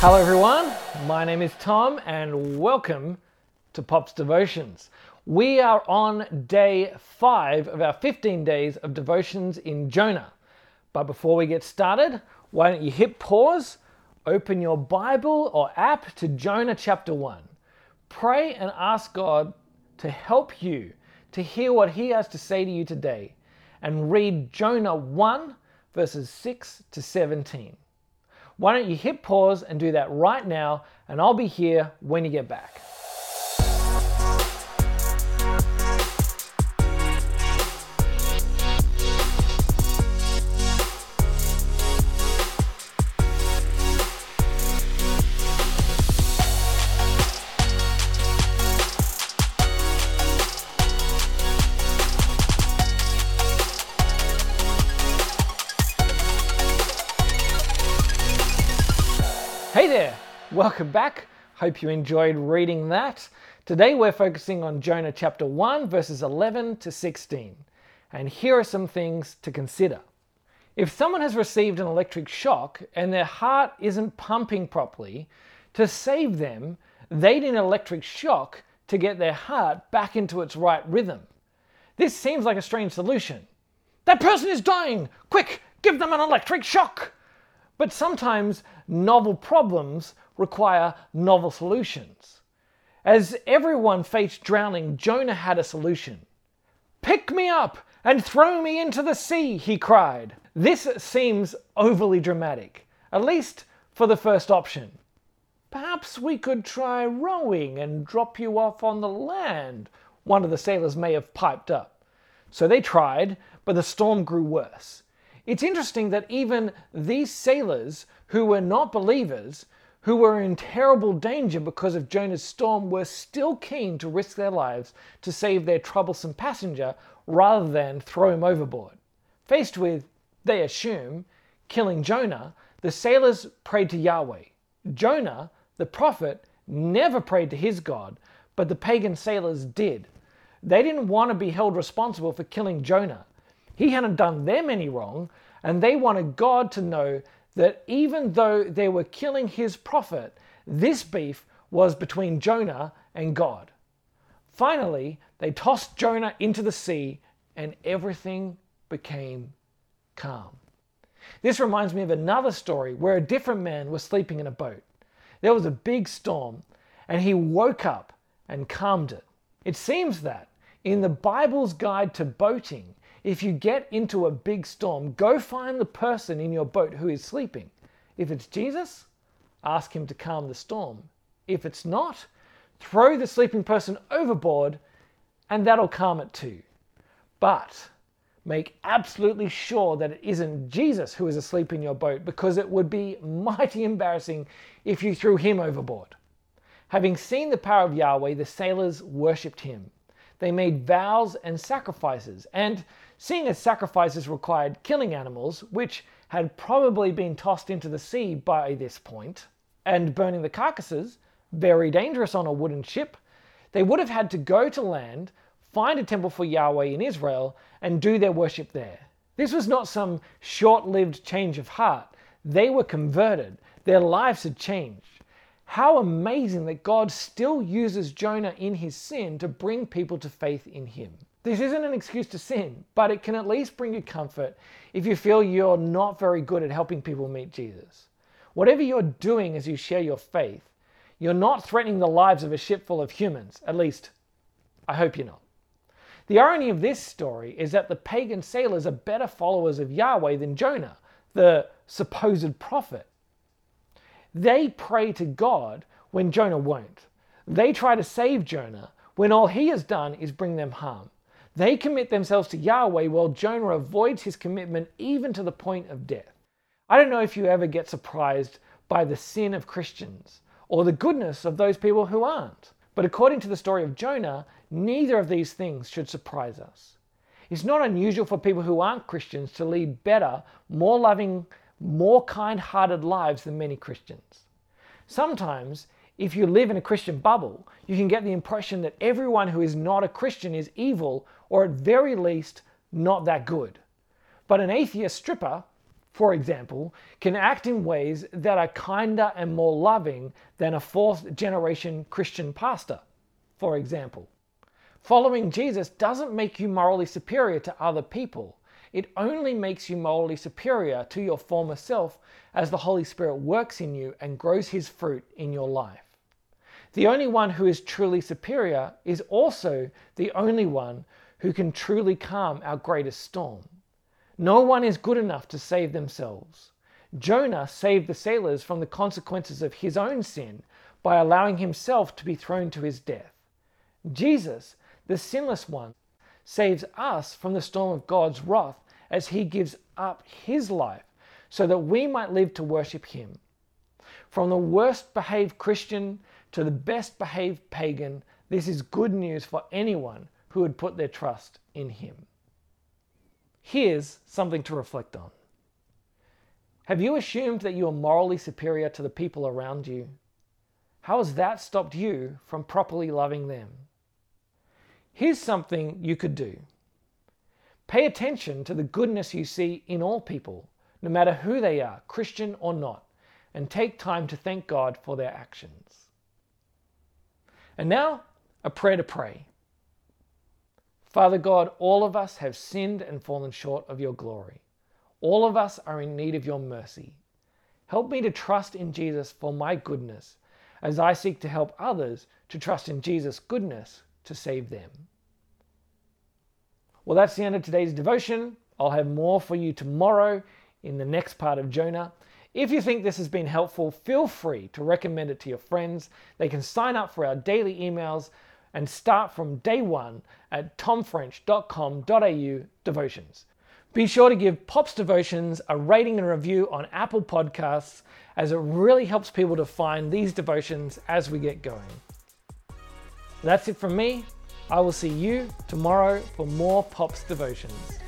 Hello everyone, my name is Tom and welcome to Pop's Devotions. We are on day 5 of our 15 days of devotions in Jonah. But before we get started, why don't you hit pause, open your Bible or app to Jonah chapter 1. Pray and ask God to help you to hear what He has to say to you today and read Jonah 1 verses 6 to 17. Why don't you hit pause and do that right now, and I'll be here when you get back. Hey there, welcome back. Hope you enjoyed reading that. Today we're focusing on Jonah chapter 1 verses 11 to 16. And here are some things to consider. If someone has received an electric shock and their heart isn't pumping properly, to save them, they need an electric shock to get their heart back into its right rhythm. This seems like a strange solution. That person is dying! Quick, give them an electric shock! But sometimes novel problems require novel solutions. As everyone faced drowning, Jonah had a solution. "Pick me up and throw me into the sea," he cried. This seems overly dramatic, at least for the first option. "Perhaps we could try rowing and drop you off on the land," one of the sailors may have piped up. So they tried, but the storm grew worse. It's interesting that even these sailors, who were not believers, who were in terrible danger because of Jonah's storm, were still keen to risk their lives to save their troublesome passenger rather than throw him overboard. Faced with, they assume, killing Jonah, the sailors prayed to Yahweh. Jonah, the prophet, never prayed to his God, but the pagan sailors did. They didn't want to be held responsible for killing Jonah. He hadn't done them any wrong, and they wanted God to know that even though they were killing his prophet, this beef was between Jonah and God. Finally, they tossed Jonah into the sea and everything became calm. This reminds me of another story where a different man was sleeping in a boat. There was a big storm and he woke up and calmed it. It seems that in the Bible's guide to boating, if you get into a big storm, go find the person in your boat who is sleeping. If it's Jesus, ask him to calm the storm. If it's not, throw the sleeping person overboard and that'll calm it too. But make absolutely sure that it isn't Jesus who is asleep in your boat, because it would be mighty embarrassing if you threw him overboard. Having seen the power of Yahweh, the sailors worshipped him. They made vows and sacrifices, and seeing as sacrifices required killing animals, which had probably been tossed into the sea by this point, and burning the carcasses, very dangerous on a wooden ship, they would have had to go to land, find a temple for Yahweh in Israel, and do their worship there. This was not some short-lived change of heart. They were converted. Their lives had changed. How amazing that God still uses Jonah in his sin to bring people to faith in him. This isn't an excuse to sin, but it can at least bring you comfort if you feel you're not very good at helping people meet Jesus. Whatever you're doing as you share your faith, you're not threatening the lives of a ship full of humans. At least, I hope you're not. The irony of this story is that the pagan sailors are better followers of Yahweh than Jonah, the supposed prophet. They pray to God when Jonah won't. They try to save Jonah when all he has done is bring them harm. They commit themselves to Yahweh while Jonah avoids his commitment even to the point of death. I don't know if you ever get surprised by the sin of Christians or the goodness of those people who aren't. But according to the story of Jonah, neither of these things should surprise us. It's not unusual for people who aren't Christians to lead better, more loving, more kind-hearted lives than many Christians. Sometimes, if you live in a Christian bubble, you can get the impression that everyone who is not a Christian is evil, or at very least, not that good. But an atheist stripper, for example, can act in ways that are kinder and more loving than a fourth-generation Christian pastor, for example. Following Jesus doesn't make you morally superior to other people. It only makes you morally superior to your former self as the Holy Spirit works in you and grows His fruit in your life. The only one who is truly superior is also the only one who can truly calm our greatest storm. No one is good enough to save themselves. Jonah saved the sailors from the consequences of his own sin by allowing himself to be thrown to his death. Jesus, the sinless one, saves us from the storm of God's wrath as He gives up His life so that we might live to worship Him. From the worst behaved Christian to the best behaved pagan, this is good news for anyone who would put their trust in Him. Here's something to reflect on. Have you assumed that you are morally superior to the people around you? How has that stopped you from properly loving them? Here's something you could do. Pay attention to the goodness you see in all people, no matter who they are, Christian or not, and take time to thank God for their actions. And now, a prayer to pray. Father God, all of us have sinned and fallen short of your glory. All of us are in need of your mercy. Help me to trust in Jesus for my goodness, as I seek to help others to trust in Jesus' goodness to save them. Well, that's the end of today's devotion. I'll have more for you tomorrow in the next part of Jonah. If you think this has been helpful, feel free to recommend it to your friends. They can sign up for our daily emails and start from day one at tomfrench.com.au/devotions. Be sure to give Pop's Devotions a rating and review on Apple Podcasts, as it really helps people to find these devotions as we get going. That's it from me. I will see you tomorrow for more Pop's Devotions.